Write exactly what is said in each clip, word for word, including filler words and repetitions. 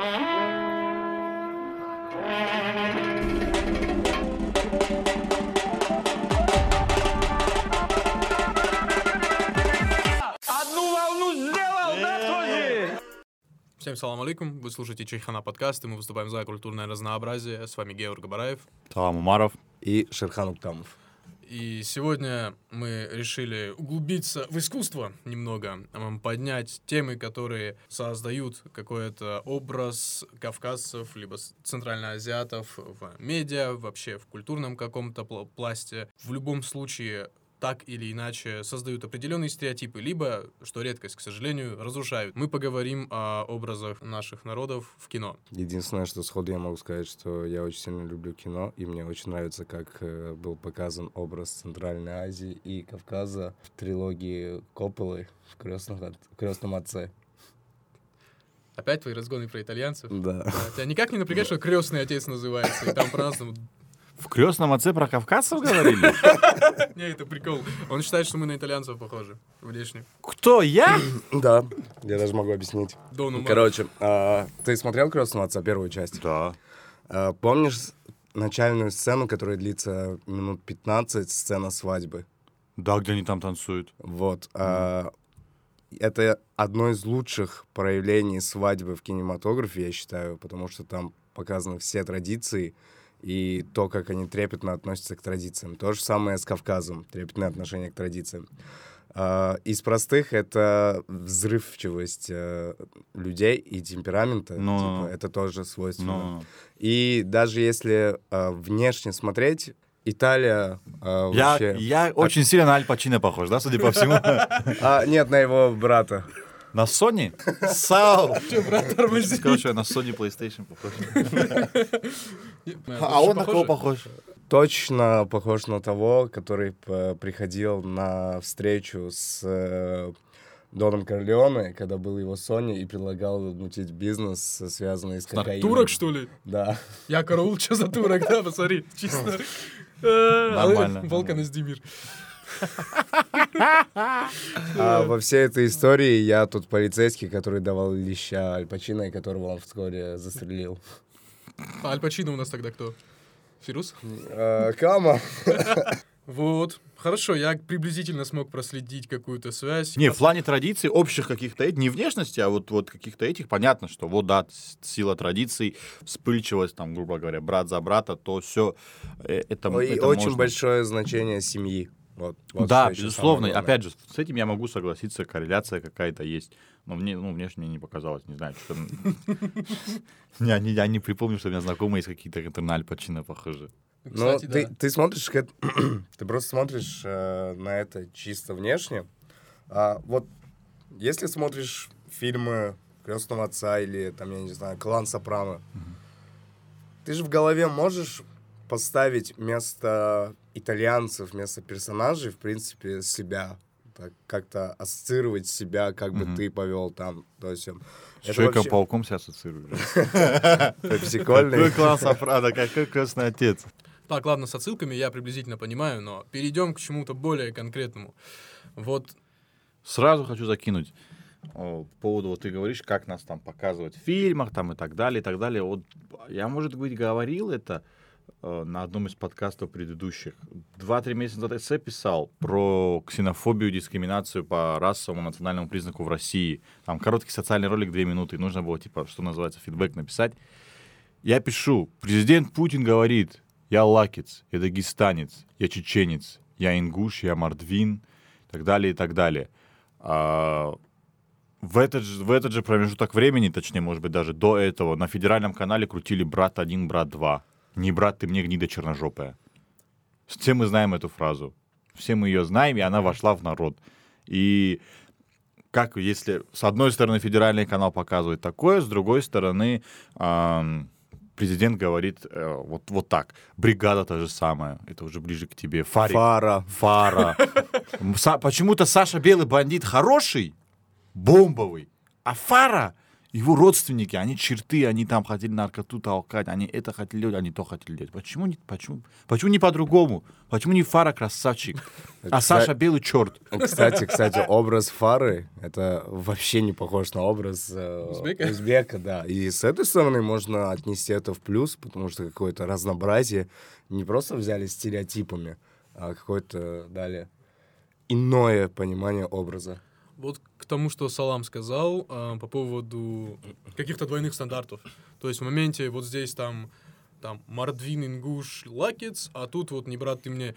Всем салам алейкум, вы слушаете Чайхана подкаст, и мы выступаем за культурное разнообразие. С вами Георг Габараев, Салам Умаров и Шерхан Уктамов. И сегодня мы решили углубиться в искусство немного, поднять темы, которые создают какой-то образ кавказцев, либо центральноазиатов в медиа, вообще в культурном каком-то пласте. В любом случае, так или иначе создают определенные стереотипы, либо, что редкость, к сожалению, разрушают. Мы поговорим о образах наших народов в кино. Единственное, что сходу я могу сказать, что я очень сильно люблю кино, и мне очень нравится, как был показан образ Центральной Азии и Кавказа в трилогии Копполы в «Крестном, Крестном отце». Опять твои разгоны про итальянцев? Да. Тебя никак не напрягает, что «Крестный отец» называется, и там по-разному... В «Крестном отце» про кавказцев говорили? Не, это прикол. Он считает, что мы на итальянцев похожи. Внешне. Кто, я? Да, я даже могу объяснить. Короче, ты смотрел «Крестного отца» первую часть? Да. Помнишь начальную сцену, которая длится минут пятнадцать, сцена свадьбы? Да, где они там танцуют. Вот. Это одно из лучших проявлений свадьбы в кинематографе, я считаю, потому что там показаны все традиции, и то, как они трепетно относятся к традициям. То же самое с Кавказом, трепетное отношение к традициям. Из простых — это взрывчивость людей и темперамента. Но... Типа, это тоже свойственно. Но... И даже если внешне смотреть... Италия а, вообще... Я, я очень сильно на Аль Пачино похож, да, судя по всему? Нет, на его брата. На Sony? Сау! Скажу, что я на Sony PlayStation похож. А он на кого похож? Точно похож на того, который приходил на встречу с Доном Корлеоне, когда был его Sony, и предлагал мутить бизнес, связанный с кокаином. Турок, что ли? Да. Я караул, что за турок, да, посмотри, чисто. Нормально. Волкан из Димир. А во всей этой истории я тот полицейский, который давал леща Аль Пачино, и которого он вскоре застрелил. А Аль Пачино у нас тогда кто? Фирус? Кама. Вот. Хорошо, я приблизительно смог проследить какую-то связь. Не, в плане традиций, общих каких-то, не внешности, а вот, вот каких-то этих, понятно, что вот, да, сила традиций, вспыльчивость, там, грубо говоря, брат за брата, то все это, и это очень можно... большое значение семьи. Вот, вот да, безусловно. Опять же, с этим я могу согласиться, корреляция какая-то есть. Но мне, ну, внешне не показалось, не знаю, что... Я не припомню, что у меня знакомые есть какие-то на Аль Пачино похожи. Но ты смотришь, ты просто смотришь на это чисто внешне. Вот если смотришь фильмы «Крестного отца» или, там, я не знаю, «Клан Сопрано», ты же в голове можешь поставить вместо итальянцев, вместо персонажей, в принципе, себя. Так, как-то ассоциировать себя, как бы mm-hmm. ты повел там. То есть, с Человеком-пауком вообще... себя ассоциируешь. Пепсикольный. Какой класс, правда, какой крестный отец. Так, ладно, с отсылками я приблизительно понимаю, но перейдем к чему-то более конкретному. Вот. Сразу хочу закинуть. По поводу, вот ты говоришь, как нас там показывают в фильмах там, и так далее, и так далее. Вот я, может быть, говорил это на одном из подкастов предыдущих. Два-три месяца назад эссе писал про ксенофобию, дискриминацию по расовому национальному признаку в России. Там короткий социальный ролик, две минуты. Нужно было, типа, что называется, фидбэк написать. Я пишу. Президент Путин говорит, я лакец, я дагестанец, я чеченец, я ингуш, я мордвин, и так далее, и так далее. А... В этот, же, в этот же промежуток времени, точнее, может быть, даже до этого, на федеральном канале крутили «Брат один», «Брат два». «Не брат, ты мне, гнида черножопая». Все мы знаем эту фразу. Все мы ее знаем, и она вошла в народ. И как, если с одной стороны федеральный канал показывает такое, с другой стороны эм, президент говорит э, вот, вот так. «Бригада» та же самая. Это уже ближе к тебе. Фарик. Фара. Фара. Почему-то Саша Белый Бандит хороший, бомбовый, а Фара... его родственники, они черты, они там хотели наркоту толкать, они это хотели делать, они то хотели делать. Почему не, почему, почему не по-другому? Почему не Фара красавчик, а Саша белый черт? Кстати, кстати, образ Фары, это вообще не похож на образ э, узбека? узбека, да. И с этой стороны можно отнести это в плюс, потому что какое-то разнообразие. Не просто взяли стереотипами, а какое-то дали иное понимание образа. Вот к тому, что Салам сказал э, по поводу каких-то двойных стандартов. То есть в моменте вот здесь там, там мордвин, ингуш, лакец, а тут вот не брат ты мне.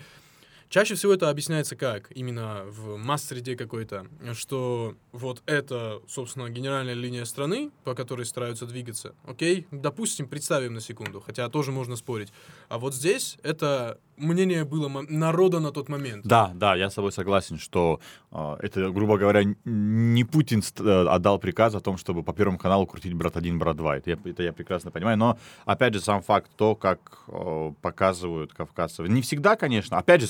Чаще всего это объясняется как? Именно в масс-среде какой-то. Что вот это, собственно, генеральная линия страны, по которой стараются двигаться. Окей? Допустим, представим на секунду, хотя тоже можно спорить. А вот здесь это... мнение было народа на тот момент. Да, да, я с тобой согласен, что э, это, грубо говоря, не Путин отдал приказ о том, чтобы по Первому каналу крутить «Брат один», «Брат два». Это я, это я прекрасно понимаю. Но, опять же, сам факт, то, как э, показывают кавказцев. Не всегда, конечно. Опять же,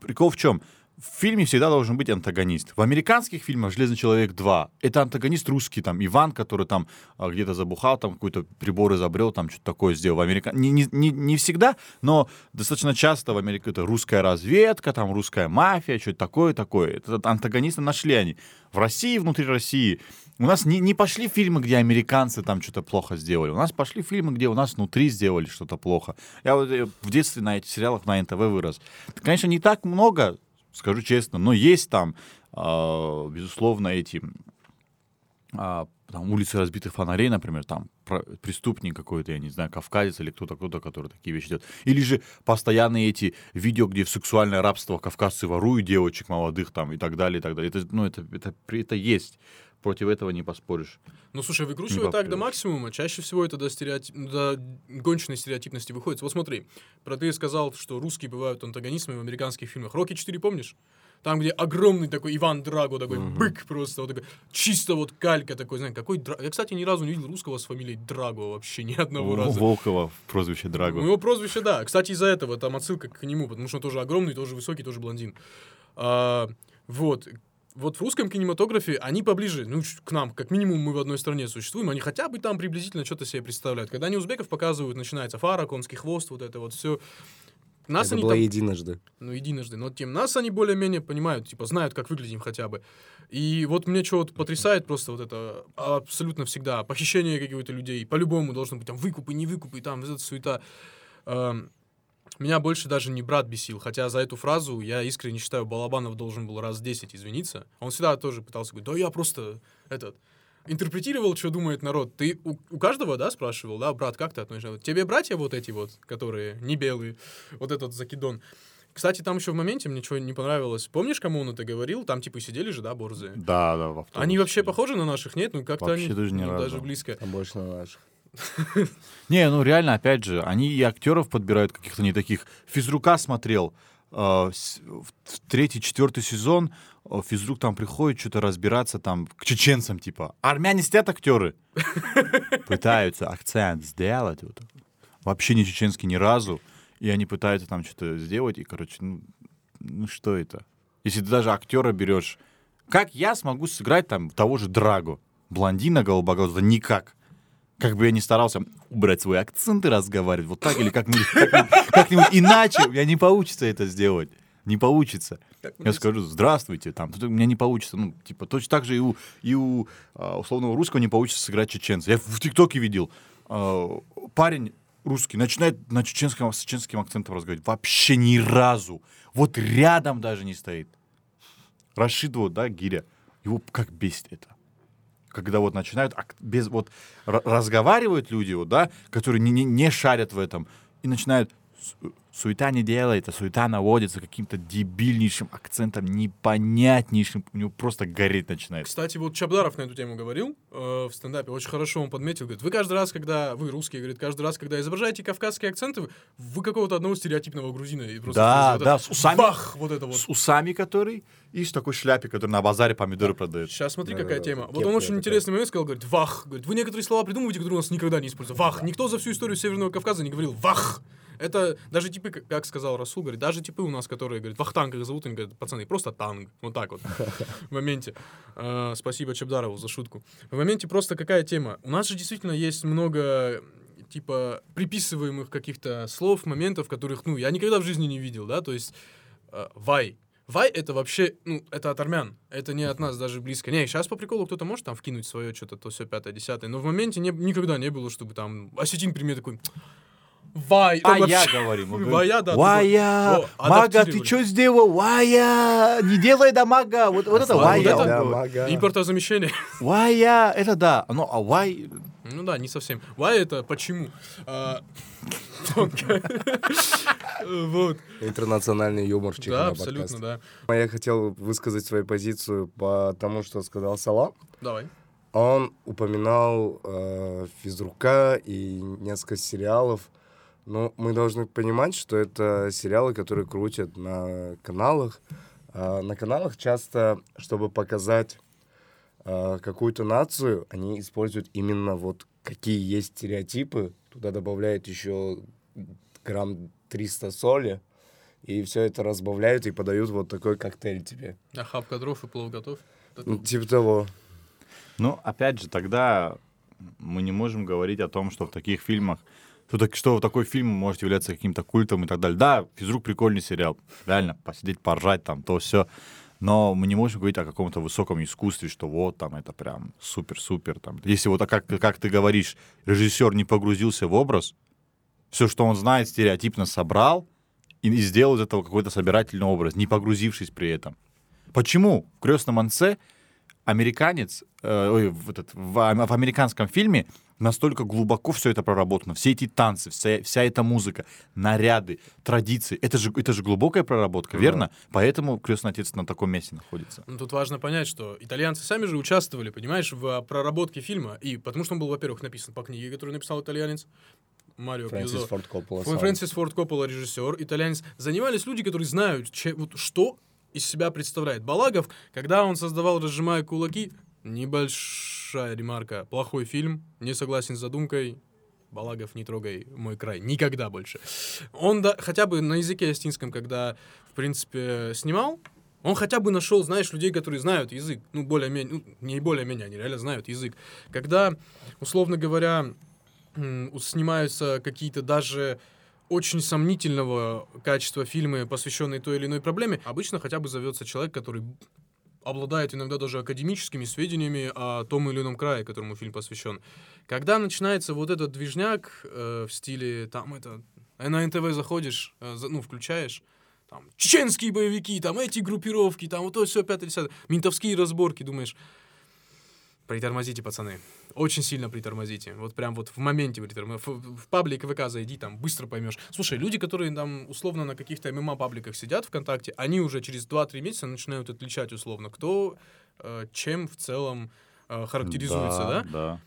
прикол в чем? В фильме всегда должен быть антагонист. В американских фильмах «Железный человек два» это антагонист русский, там, Иван, который там где-то забухал, там, какой-то прибор изобрел, там, что-то такое сделал. В Америка... не, не, не всегда, но достаточно часто в Америке это русская разведка, там, русская мафия, что-то такое-такое. Этот антагонист нашли они. В России, внутри России. У нас не, не пошли фильмы, где американцы там что-то плохо сделали. У нас пошли фильмы, где у нас внутри сделали что-то плохо. Я вот в детстве на этих сериалах на эн тэ вэ вырос. Конечно, не так много... скажу честно, но есть там, э, безусловно, эти э, там, улицы разбитых фонарей, например, там преступник какой-то, я не знаю, кавказец или кто-то, кто-то, который такие вещи делает. Или же постоянные эти видео, где в сексуальное рабство кавказцы воруют девочек молодых там и так далее, и так далее. Это, ну, это, это, это есть. Против этого не поспоришь. Ну, слушай, выкручивай так до максимума. Чаще всего это до, стереотип... до гонченной стереотипности выходит. Вот смотри, про ты сказал, что русские бывают антагонистами в американских фильмах. «Рокки четыре» помнишь? Там, где огромный такой Иван Драго, такой mm-hmm. бык просто, вот такой, чисто вот калька такой, знаешь, какой Драго. Я, кстати, ни разу не видел русского с фамилией Драго вообще, ни одного У раза. У Волкова прозвище Драго. Ну, его прозвище, да. Кстати, из-за этого там отсылка к нему, потому что он тоже огромный, тоже высокий, тоже блондин. А, вот. Вот в русском кинематографе они поближе, ну, к нам, как минимум, мы в одной стране существуем, они хотя бы там приблизительно что-то себе представляют. Когда они узбеков показывают, начинается фара, конский хвост, вот это вот все. Нас это они было там... единожды. Ну, единожды. Но тем нас они более-менее понимают, типа, знают, как выглядим хотя бы. И вот мне что-то потрясает просто вот это абсолютно всегда. Похищение каких-то людей. По-любому должно быть там выкупы, не выкупы, там вот эта суета. Меня больше даже не брат бесил, хотя за эту фразу, я искренне считаю, Балабанов должен был раз десять извиниться. Он всегда тоже пытался говорить, да я просто этот, интерпретировал, что думает народ. Ты у, у каждого, да, спрашивал, да, брат, как ты относишься? Тебе братья вот эти вот, которые не белые, вот этот закидон. Кстати, там еще в моменте мне чего не понравилось. Помнишь, кому он это говорил? Там типа сидели же, да, борзые? Да, да, в автобусе. Они вообще похожи на наших? Нет, ну как-то вообще они даже, ну, даже близко. А больше на наших. Не, ну реально, опять же, они и актеров подбирают каких-то не таких. «Физрука» смотрел э, в третий, четвертый сезон. Физрук там приходит что-то разбираться там к чеченцам, типа. Армяне сидят актеры. Пытаются акцент сделать. Вот. Вообще не чеченский ни разу. И они пытаются там что-то сделать. И, короче, ну, ну что это? Если ты даже актера берешь. Как я смогу сыграть там того же Драго? Блондина, голубоглазого? Никак. Как бы я ни старался убрать свой акцент и разговаривать вот так, или как-нибудь, как-нибудь, как-нибудь иначе, у меня не получится это сделать. Не получится. Как я скажу, здравствуйте, там, у меня не получится. Ну, типа, точно так же и у, и у условного русского не получится сыграть чеченца. Я в ТикТоке видел, парень русский начинает на чеченском, с чеченским акцентом разговаривать. Вообще ни разу. Вот рядом даже не стоит. Рашид, вот, да, Гиря, его как бесит это. Когда вот начинают без, вот, разговаривают люди, вот, да, которые не, не, не шарят в этом, и начинают суета не делается, суета наводится каким-то дебильнейшим акцентом, непонятнейшим, у него просто гореть начинает. Кстати, вот Чабдаров на эту тему говорил э, в стендапе, очень хорошо он подметил, говорит, вы каждый раз, когда, вы русские, говорит, каждый раз, когда изображаете кавказские акценты, вы какого-то одного стереотипного грузина. И просто да, да, это, с усами, бах, вот это вот. С усами который, и с такой шляпе, который на базаре помидоры продает. Сейчас смотри, да, какая да, тема. Да, вот кепля, он очень интересный момент сказал, говорит, вах, говорит, вы некоторые слова придумываете, которые у нас никогда не используются. Вах, никто за всю историю Северного Кавказа не говорил вах. Это даже типы, как сказал Расул, говорит, даже типы у нас, которые, говорит, вахтанг их зовут, они говорят, пацаны, просто танк. Вот так вот. В моменте. Спасибо Чабдарову за шутку. В моменте просто какая тема? У нас же действительно есть много... типа, приписываемых каких-то слов, моментов, которых, ну, я никогда в жизни не видел, да, то есть э, «вай». «Вай» — это вообще, ну, это от армян, это не от нас даже близко. Не, сейчас по приколу кто-то может там вкинуть свое что-то, то все пятое, десятое, но в моменте не, никогда не было, чтобы там осетин, пример такой «вай». А вообще... я говорю. «Вая», да. «Вая», «мага», ты что сделал? «Вая», не делай да мага, вот, вот это «вая». Вот да, да, импортозамещение. «Вая», это да, ну, а «вай»... Ну да, не совсем. Why это почему? Интернациональный юморчик. Да, абсолютно, да. Я хотел высказать свою позицию по тому, что сказал Салам. Давай. Он упоминал «Физрука» и несколько сериалов. Но мы должны понимать, что это сериалы, которые крутят на каналах. На каналах часто, чтобы показать какую-то нацию, они используют именно вот какие есть стереотипы, туда добавляют еще грамм триста соли, и все это разбавляют и подают вот такой коктейль тебе. А хапка дров и плов готов? Ну, типа того. Ну, опять же, тогда мы не можем говорить о том, что в таких фильмах, что, так, что такой фильм может являться каким-то культом и так далее. Да, «Физрук» прикольный сериал, реально, посидеть, поржать там, то все. Но мы не можем говорить о каком-то высоком искусстве, что вот там это прям супер-супер. Там. Если вот как, как ты говоришь, режиссер не погрузился в образ, все, что он знает, стереотипно собрал и, и сделал из этого какой-то собирательный образ, не погрузившись при этом. Почему в «Крестном отце» американец, э, ой, в, этот, в, в американском фильме настолько глубоко все это проработано? Все эти танцы, вся, вся эта музыка, наряды, традиции. Это же, это же глубокая проработка, да, верно? Поэтому «Крестный отец» на таком месте находится. Ну, тут важно понять, что итальянцы сами же участвовали, понимаешь, в проработке фильма. И потому что он был, во-первых, написан по книге, которую написал итальянец. Марио Фрэнсис Пьюзо. Форд Коппола. Фрэнсис Форд Коппола, режиссер, итальянец. Занимались люди, которые знают, че, вот, что... из себя представляет. Балагов, когда он создавал «Разжимая кулаки», небольшая ремарка, плохой фильм, не согласен с задумкой, Балагов, не трогай мой край, никогда больше. Он да, хотя бы на языке остинском, когда, в принципе, снимал, он хотя бы нашел, знаешь, людей, которые знают язык, ну, более-менее, ну, не более-менее, они реально знают язык. Когда, условно говоря, снимаются какие-то даже... очень сомнительного качества фильмы, посвященные той или иной проблеме, обычно хотя бы зовется человек, который обладает иногда даже академическими сведениями о том или ином крае, которому фильм посвящен. Когда начинается вот этот движняк э, в стиле, там, это, на эн тэ вэ заходишь, э, ну, включаешь, там, чеченские боевики, там, эти группировки, там, вот то, все, пятое, десятое, ментовские разборки, думаешь... Притормозите, пацаны. Очень сильно притормозите. Вот прям вот в моменте притормозите. В, в паблик вэ ка зайди, там быстро поймешь. Слушай, люди, которые там условно на каких-то эм эм а-пабликах сидят ВКонтакте, они уже через два-три месяца начинают отличать условно, кто э, чем в целом э, характеризуется, да, да? Да.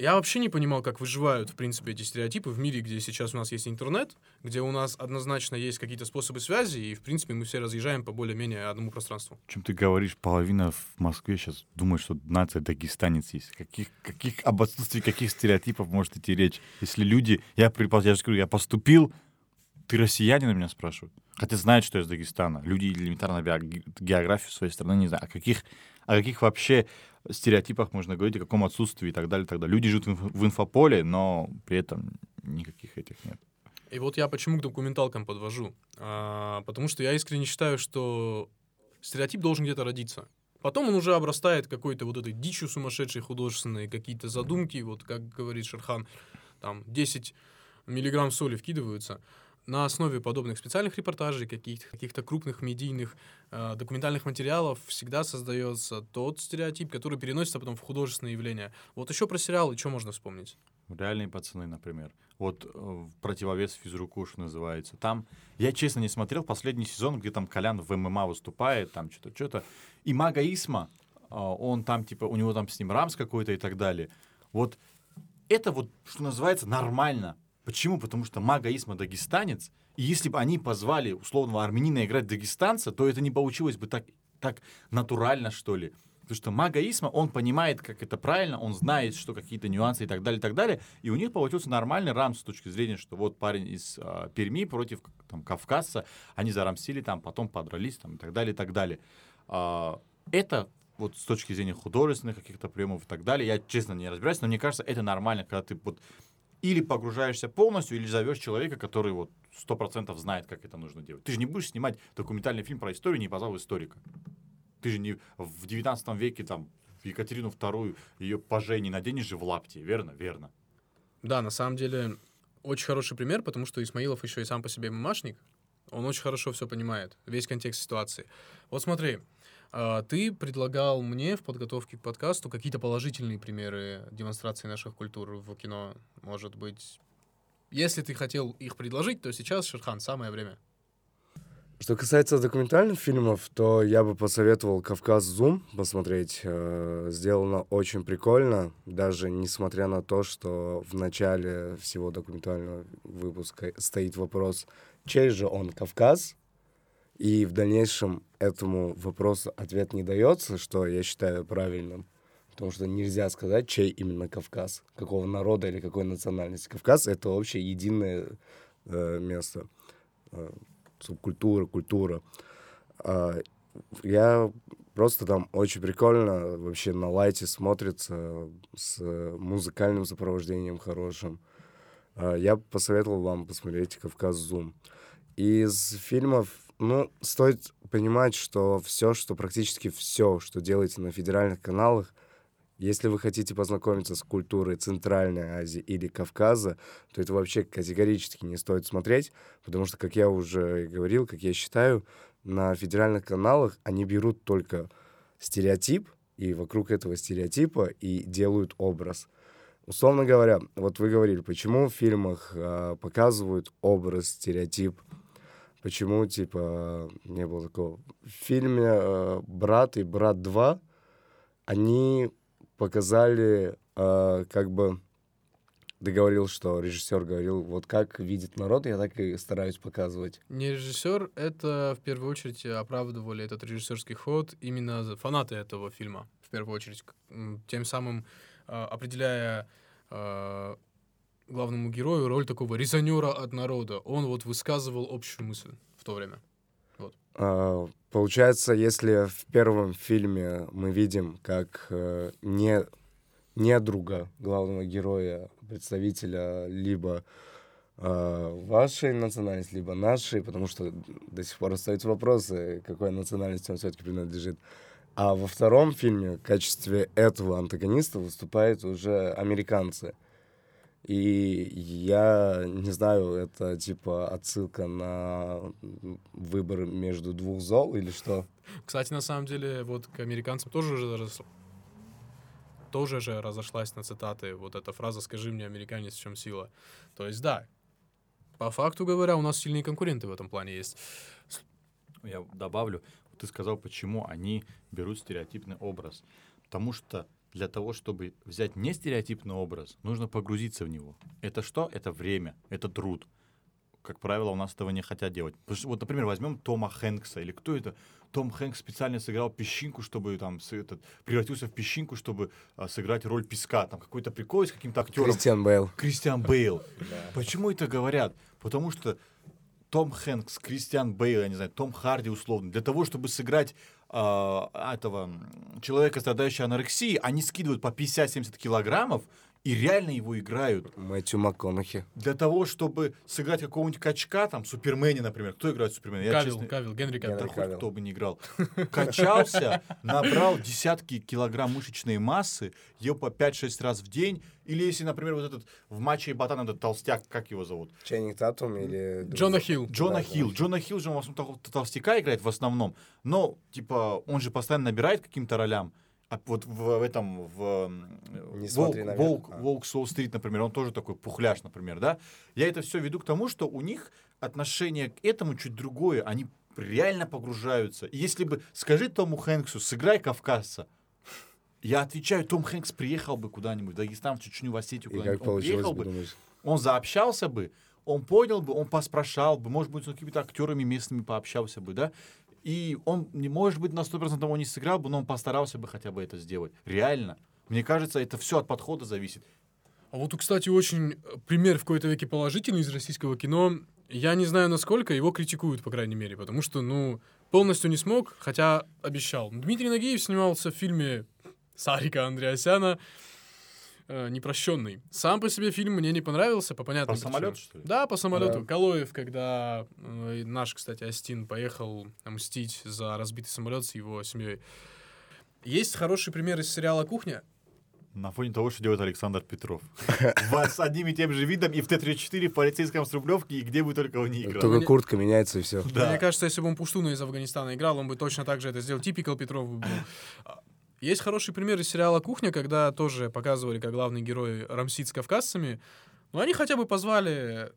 Я вообще не понимал, как выживают, в принципе, эти стереотипы в мире, где сейчас у нас есть интернет, где у нас однозначно есть какие-то способы связи, и, в принципе, мы все разъезжаем по более-менее одному пространству. Чем ты говоришь, половина в Москве сейчас думает, что нация дагестанец есть. Каких, каких, об отсутствии каких стереотипов может идти речь? Если люди... Я, припол... я же говорю, я поступил, ты россиянин, меня спрашивают. Хотя знают, что я из Дагестана. Люди элементарно географию своей страны не знают. О каких, о каких вообще... о стереотипах можно говорить, о каком отсутствии и так далее, и так далее. Люди живут в, инф- в инфополе, но при этом никаких этих нет. И вот я почему к документалкам подвожу. А, потому что я искренне считаю, что стереотип должен где-то родиться. Потом он уже обрастает какой-то вот этой дичью сумасшедшей художественной, какие-то задумки, вот как говорит Шерхан, там десять миллиграмм соли вкидываются. На основе подобных специальных репортажей, каких-то, каких-то крупных медийных э, документальных материалов всегда создается тот стереотип, который переносится потом в художественные явления. Вот еще про сериалы, что можно вспомнить? «Реальные пацаны», например. Вот э, противовес «Физруку», что называется. Там, я честно не смотрел последний сезон, где там Колян в эм эм а выступает, там что-то, что-то. И Мага Исма, э, он там, типа, у него там с ним рамс какой-то и так далее. Вот это вот, что называется, нормально. Почему? Потому что Мага Исма дагестанец, и если бы они позвали условного армянина играть дагестанца, то это не получилось бы так, так натурально, что ли. Потому что Мага Исма, он понимает, как это правильно, он знает, что какие-то нюансы и так далее, и так далее. И у них получился нормальный рамс с точки зрения, что вот парень из э, Перми против там, кавказца, они зарамсили, там, потом подрались там, и так далее, и так далее. А, это вот с точки зрения художественных каких-то приемов и так далее, я, честно, не разбираюсь, но мне кажется, это нормально, когда ты вот или погружаешься полностью, или зовешь человека, который вот сто процентов знает, как это нужно делать. Ты же не будешь снимать документальный фильм про историю, не позвав историка. Ты же не в девятнадцатом веке там, Екатерину вторую, ее паже не наденешь же в лапти, верно? Верно. Да, на самом деле, очень хороший пример, потому что Исмаилов еще и сам по себе мамашник, он очень хорошо все понимает, весь контекст ситуации. Вот смотри, ты предлагал мне в подготовке к подкасту какие-то положительные примеры демонстрации наших культур в кино, может быть. Если ты хотел их предложить, то сейчас, Шерхан, самое время. Что касается документальных фильмов, то я бы посоветовал «Кавказ. Зум» посмотреть. Сделано очень прикольно, даже несмотря на то, что в начале всего документального выпуска стоит вопрос, чей же он Кавказ? И в дальнейшем этому вопросу ответ не дается, что я считаю правильным. Потому что нельзя сказать, чей именно Кавказ, какого народа или какой национальности. Кавказ — это вообще единое э, место. Субкультура, культура. Я просто там очень прикольно вообще на лайте смотрится с музыкальным сопровождением хорошим. Я посоветовал вам посмотреть «Кавказ. Зум». Из фильмов, ну, стоит понимать, что все, что практически все, что делаете на федеральных каналах, если вы хотите познакомиться с культурой Центральной Азии или Кавказа, то это вообще категорически не стоит смотреть, потому что, как я уже говорил, как я считаю, на федеральных каналах они берут только стереотип, и вокруг этого стереотипа и делают образ. Условно говоря, вот вы говорили, почему в фильмах э, показывают образ, стереотип, почему, типа, не было такого. В фильме э, «Брат» и «Брат два» они показали, э, как бы договорил, что режиссер говорил, вот как видит народ, я так и стараюсь показывать. Не режиссер, это в первую очередь оправдывали этот режиссерский ход именно фанаты этого фильма, в первую очередь, тем самым э, определяя э, главному герою роль такого резонера от народа. Он вот высказывал общую мысль в то время. Вот. А, получается, если в первом фильме мы видим, как э, не, не друга главного героя, представителя либо э, вашей национальности, либо нашей, потому что до сих пор остаются вопросы, какой национальности он все-таки принадлежит. А во втором фильме в качестве этого антагониста выступают уже американцы. И я не знаю, это типа отсылка на выбор между двух зол или что? Кстати, на самом деле, вот к американцам тоже же, тоже же разошлась на цитаты вот эта фраза «Скажи мне, американец, в чем сила?». То есть, да, по факту говоря, у нас сильные конкуренты в этом плане есть. Я добавлю, ты сказал, почему они берут стереотипный образ. Потому что для того, чтобы взять нестереотипный образ, нужно погрузиться в него. Это что? Это время, это труд. Как правило, у нас этого не хотят делать. Потому что, вот, например, возьмем Тома Хэнкса. Или кто это? Том Хэнкс специально сыграл песчинку, чтобы там этот, превратился в песчинку, чтобы а, сыграть роль песка. Там какой-то прикол с каким-то актером. Кристиан Бейл. Кристиан Бейл. Почему это говорят? Потому что Том Хэнкс, Кристиан Бейл, я не знаю, Том Харди условно, для того, чтобы сыграть этого человека, страдающего анорексией, они скидывают по пятьдесят-семьдесят килограммов и реально его играют. Мэтью МакКонахи. Для того, чтобы сыграть какого-нибудь качка, там, Супермене, например. Кто играет в Супермене? Кавил, честно, Кавил, Генри Кавил. Да хоть кто бы не играл. Качался, набрал десятки килограмм мышечной массы, ел по пять-шесть раз в день. Или если, например, вот этот в матче и ботан, этот толстяк, как его зовут? Ченнинг Татум или... Джона Хилл. Джона Хилл. Джона Хилл же, он в основном толстяка играет в основном. Но, типа, он же постоянно набирает каким-то ролям. А вот в, в этом, в Волк, Волк, а. Волк с Уолл-стрит, например, он тоже такой пухляш, например, да? Я это все веду к тому, что у них отношение к этому чуть другое. Они реально погружаются. И если бы, скажи Тому Хэнксу, сыграй кавказца, я отвечаю, Том Хэнкс приехал бы куда-нибудь, в Дагестан, в Чечню, в Осетию, куда-нибудь. Он приехал бы, думаешь? Он заобщался бы, он понял бы, он поспрашал бы, может быть, с какими-то актерами местными пообщался бы, да? И он, может быть, на сто процентов его не сыграл бы, но он постарался бы хотя бы это сделать. Реально. Мне кажется, это все от подхода зависит. А вот, кстати, очень пример в кои-то веке положительный из российского кино. Я не знаю, насколько его критикуют, по крайней мере, потому что, ну, полностью не смог, хотя обещал. Дмитрий Нагиев снимался в фильме Сарика Андреасяна э, «Непрощенный». Сам по себе фильм мне не понравился, по понятным причинам. По самолету, что ли? Да, по самолету. Да. Калоев, когда э, наш, кстати, Астин поехал мстить за разбитый самолет с его семьей. Есть хороший пример из сериала «Кухня». На фоне того, что делает Александр Петров. С одним и тем же видом и в Т тридцать четыре, в полицейском с Рублевки, и где бы только он не играл. Только куртка меняется, и все. Мне кажется, если бы он Пуштуна из Афганистана играл, он бы точно так же это сделал. Типикал Петров бы был. Есть хороший пример из сериала «Кухня», когда тоже показывали, как главный герой рамсит с кавказцами. Но они хотя бы позвали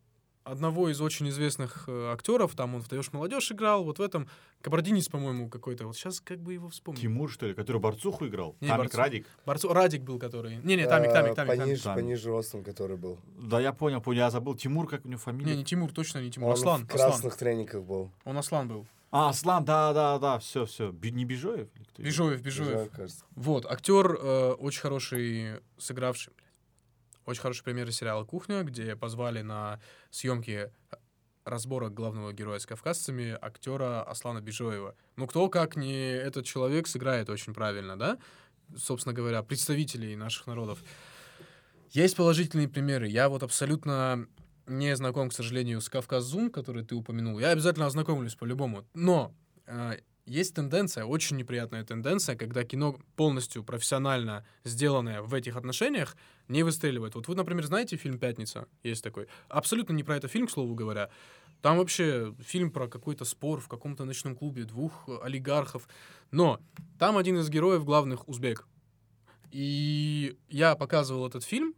одного из очень известных актеров, там он в «Даешь молодежь» играл, вот в этом кабардинец, по-моему, какой-то. Вот сейчас как бы его вспомнить. Тимур, что ли, который Борцуху играл? Не, Тамик Борцух. Радик. Борцу... Радик был, который. Не, не, Тамик, Тамик, Тамик. Пониже, Тамик. пониже ростом, который был. Да, я понял, понял. Я забыл. Тимур, как у него фамилия? Не, не Тимур, точно не Тимур. Он Аслан. В красных Аслан. трениках был. Он Аслан был. А, Аслан, да, да, да, все, все. Не Бежоев? Бежоев, Бежоев. Кажется. Вот, актер э, очень хороший, сыгравший. Очень хороший пример из сериала «Кухня», где позвали на съемки разборок главного героя с кавказцами актера Аслана Бежоева. Ну, кто, как не этот человек, сыграет очень правильно, да? Собственно говоря, представителей наших народов. Есть положительные примеры. Я вот абсолютно не знаком, к сожалению, с «Кавказ. Зум», который ты упомянул. Я обязательно ознакомлюсь по-любому. Но э, есть тенденция, очень неприятная тенденция, когда кино полностью профессионально сделанное в этих отношениях не выстреливает. Вот вы, например, знаете фильм «Пятница»? Есть такой. Абсолютно не про это фильм, к слову говоря. Там вообще фильм про какой-то спор в каком-то ночном клубе двух олигархов. Но там один из героев главных узбек. И я показывал этот фильм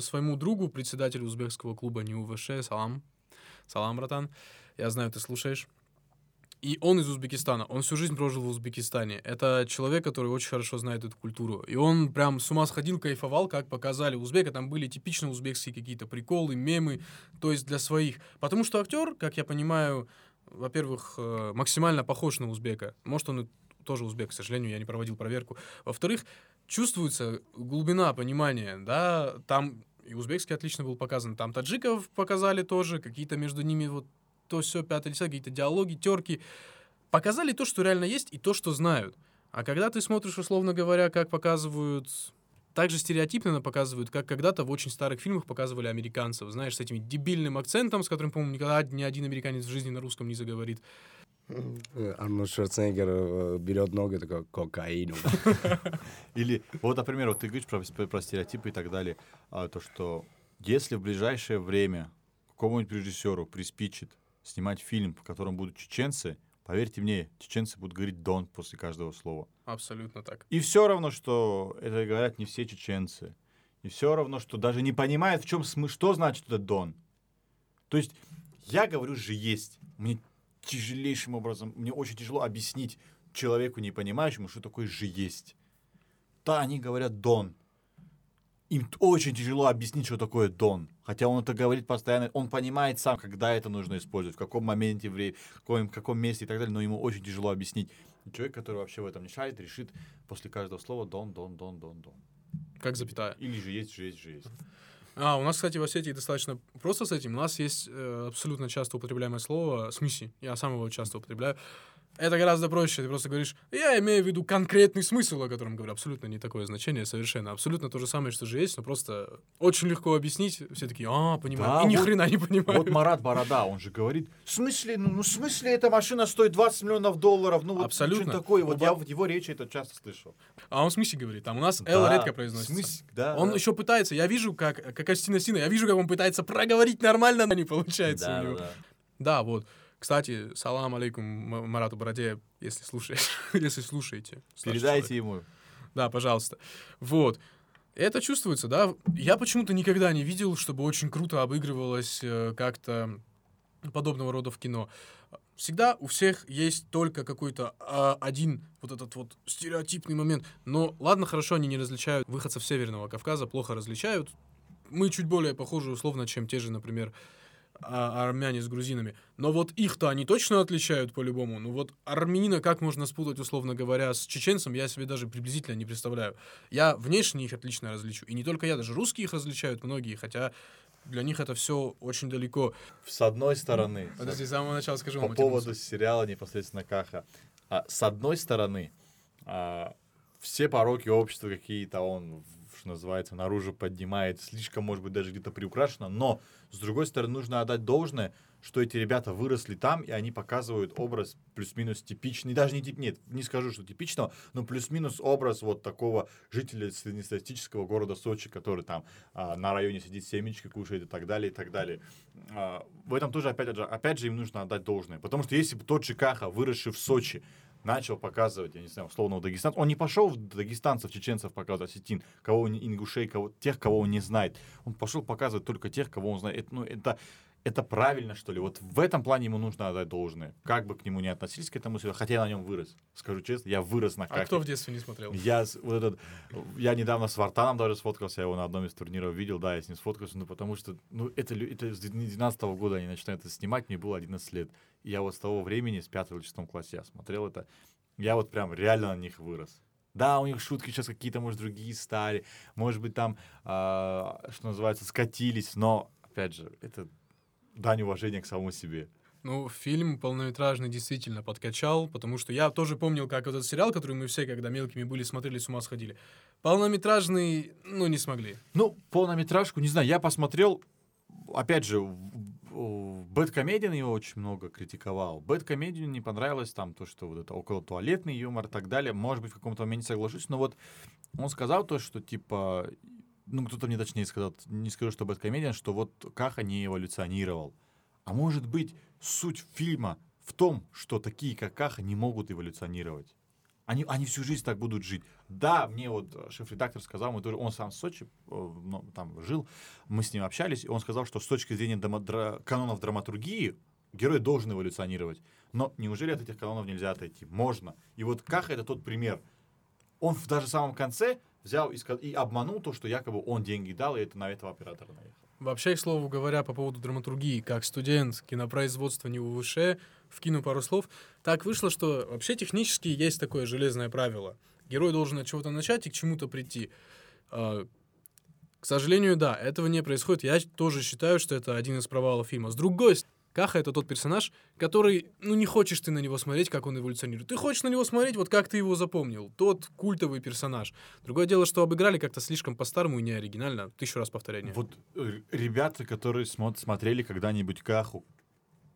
своему другу, председателю узбекского клуба НИУВШ. Салам. Салам, братан. Я знаю, ты слушаешь. И он из Узбекистана. Он всю жизнь прожил в Узбекистане. Это человек, который очень хорошо знает эту культуру. И он прям с ума сходил, кайфовал, как показали узбека. Там были типично узбекские какие-то приколы, мемы. То есть для своих. Потому что актер, как я понимаю, во-первых, максимально похож на узбека. Может, он тоже узбек, к сожалению, я не проводил проверку. Во-вторых, чувствуется глубина понимания, да. Там и узбекский отлично был показан. Там таджиков показали тоже. Какие-то между ними вот то все, пятое лицо, какие-то диалоги, терки. Показали то, что реально есть, и то, что знают. А когда ты смотришь, условно говоря, как показывают... Так же стереотипно показывают, как когда-то в очень старых фильмах показывали американцев, знаешь, с этим дебильным акцентом, с которым, по-моему, никогда ни один американец в жизни на русском не заговорит. Арнольд Шварценеггер берет ногу и такой «кокаину». Или, вот, например, вот ты говоришь про стереотипы и так далее, то, что если в ближайшее время какому-нибудь режиссеру приспичит снимать фильм, в котором будут чеченцы, поверьте мне, чеченцы будут говорить «дон» после каждого слова. Абсолютно так. И все равно, что это говорят не все чеченцы. И все равно, что даже не понимают, в чем смысл, что значит это «дон». То есть я говорю же «есть». Мне тяжелейшим образом, мне очень тяжело объяснить человеку, не понимающему, что такое «же есть». Да, они говорят «дон». Им очень тяжело объяснить, что такое «дон». Хотя он это говорит постоянно. Он понимает сам, когда это нужно использовать, в каком моменте, в каком, в каком месте и так далее. Но ему очень тяжело объяснить. Человек, который вообще в этом не шарит, решит после каждого слова «дон, дон, дон, дон, дон». Как запятая. Или «же есть, же есть, же есть». А, у нас, кстати, в Осетии достаточно просто с этим. У нас есть э, абсолютно часто употребляемое слово «смеси». Я сам его часто употребляю. Это гораздо проще. Ты просто говоришь, я имею в виду конкретный смысл, о котором говорю. Абсолютно не такое значение, совершенно. Абсолютно то же самое, что же есть, но просто очень легко объяснить. Все такие, а, понимаю. Да, и ни вот, хрена не понимаю. Вот Марат Борода, он же говорит, в смысле, ну в смысле эта машина стоит двадцать миллионов долларов? Ну вот абсолютно. Что-то такое. Вот, вот я в его речи это часто слышал. А он «смыси» говорит. Там у нас «л» да, редко произносится. «Смысь», да, он да. еще пытается. Я вижу, как, как Астина Сина, я вижу, как он пытается проговорить нормально, но не получается да, у него. Да, да вот. Кстати, салам алейкум Марату Бороде, если слушаешь, если слушаете. Передайте ему. Да, пожалуйста. Вот. Это чувствуется, да? Я почему-то никогда не видел, чтобы очень круто обыгрывалось как-то подобного рода в кино. Всегда у всех есть только какой-то а, один вот этот вот стереотипный момент. Но ладно, хорошо, они не различают выходцев Северного Кавказа, плохо различают. Мы чуть более похожи условно, чем те же, например, а, армяне с грузинами. Но вот их-то они точно отличают по-любому. Ну вот армянина как можно спутать, условно говоря, с чеченцем, я себе даже приблизительно не представляю. Я внешне их отлично различу. И не только я, даже русские их различают, многие, хотя... Для них это все очень далеко. С одной стороны... Подожди, с самого начала скажу вам. По поводу сериала непосредственно Каха. А, с одной стороны, а, все пороки общества какие-то он, что называется, наружу поднимает. Слишком, может быть, даже где-то приукрашено. Но, с другой стороны, нужно отдать должное, что эти ребята выросли там, и они показывают образ плюс-минус типичный. Даже не тип, нет, не скажу, что типичного, но плюс-минус образ вот такого жителя среднестатистического города Сочи, который там а, на районе сидит, семечки кушает и так далее, и так далее. А, в этом тоже, опять же, опять же, им нужно отдать должное. Потому что если бы тот же Каха, выросший в Сочи, начал показывать, я не знаю, условного дагестанца, он не пошел в дагестанцев, чеченцев показывать, осетин, кого ингушей, кого, тех, кого он не знает. Он пошел показывать только тех, кого он знает. Это, ну, это... Это правильно, что ли? Вот в этом плане ему нужно отдать должное. Как бы к нему ни относились, к этому сериалу, хотя я на нем вырос. Скажу честно, я вырос на Кахе. А кто в детстве не смотрел? Я, вот этот, я недавно с Вартаном даже сфоткался, я его на одном из турниров видел, да, я с ним сфоткался, ну потому что, ну это, это с две тысячи двенадцатого года они начинают это снимать, мне было одиннадцать лет. И я вот с того времени, с пятого или шестого класса я смотрел это, я вот прям реально на них вырос. Да, у них шутки сейчас какие-то, может, другие стали, может быть, там, э, что называется, скатились, но, опять же, это... дань уважения к самому себе. Ну, фильм полнометражный действительно подкачал, потому что я тоже помнил, как этот сериал, который мы все, когда мелкими были, смотрели, с ума сходили. Полнометражный, ну, не смогли. Ну, полнометражку, не знаю, я посмотрел, опять же, Бэд Комедиан его очень много критиковал. Бэд Комедиан не понравилось там то, что вот это околотуалетный юмор и так далее. Может быть, в каком-то моменте соглашусь, но вот он сказал то, что типа... Ну, кто-то мне точнее сказал, не скажу, что Бэд Комедиан, что вот Каха не эволюционировал. А может быть, суть фильма в том, что такие, как Каха, не могут эволюционировать. Они, они всю жизнь так будут жить. Да, мне вот шеф-редактор сказал, мы тоже, он сам в Сочи там жил, мы с ним общались, и он сказал, что с точки зрения дома, канонов драматургии герой должен эволюционировать. Но неужели от этих канонов нельзя отойти? Можно. И вот Каха — это тот пример. Он в даже самом конце... взял и, сказал, и обманул то, что якобы он деньги дал, и это на этого оператора наехал. Вообще, к слову говоря, по поводу драматургии, как студент кинопроизводства НИУВШ, вкину пару слов, так вышло, что вообще технически есть такое железное правило. Герой должен от чего-то начать и к чему-то прийти. К сожалению, да, этого не происходит. Я тоже считаю, что это один из провалов фильма. С другой стороны, Каха — это тот персонаж, который, ну, не хочешь ты на него смотреть, как он эволюционирует. Ты хочешь на него смотреть, вот как ты его запомнил. Тот культовый персонаж. Другое дело, что обыграли как-то слишком по-старому и неоригинально. Тысячу раз повторение. Вот ребята, которые смо- смотрели когда-нибудь Каху,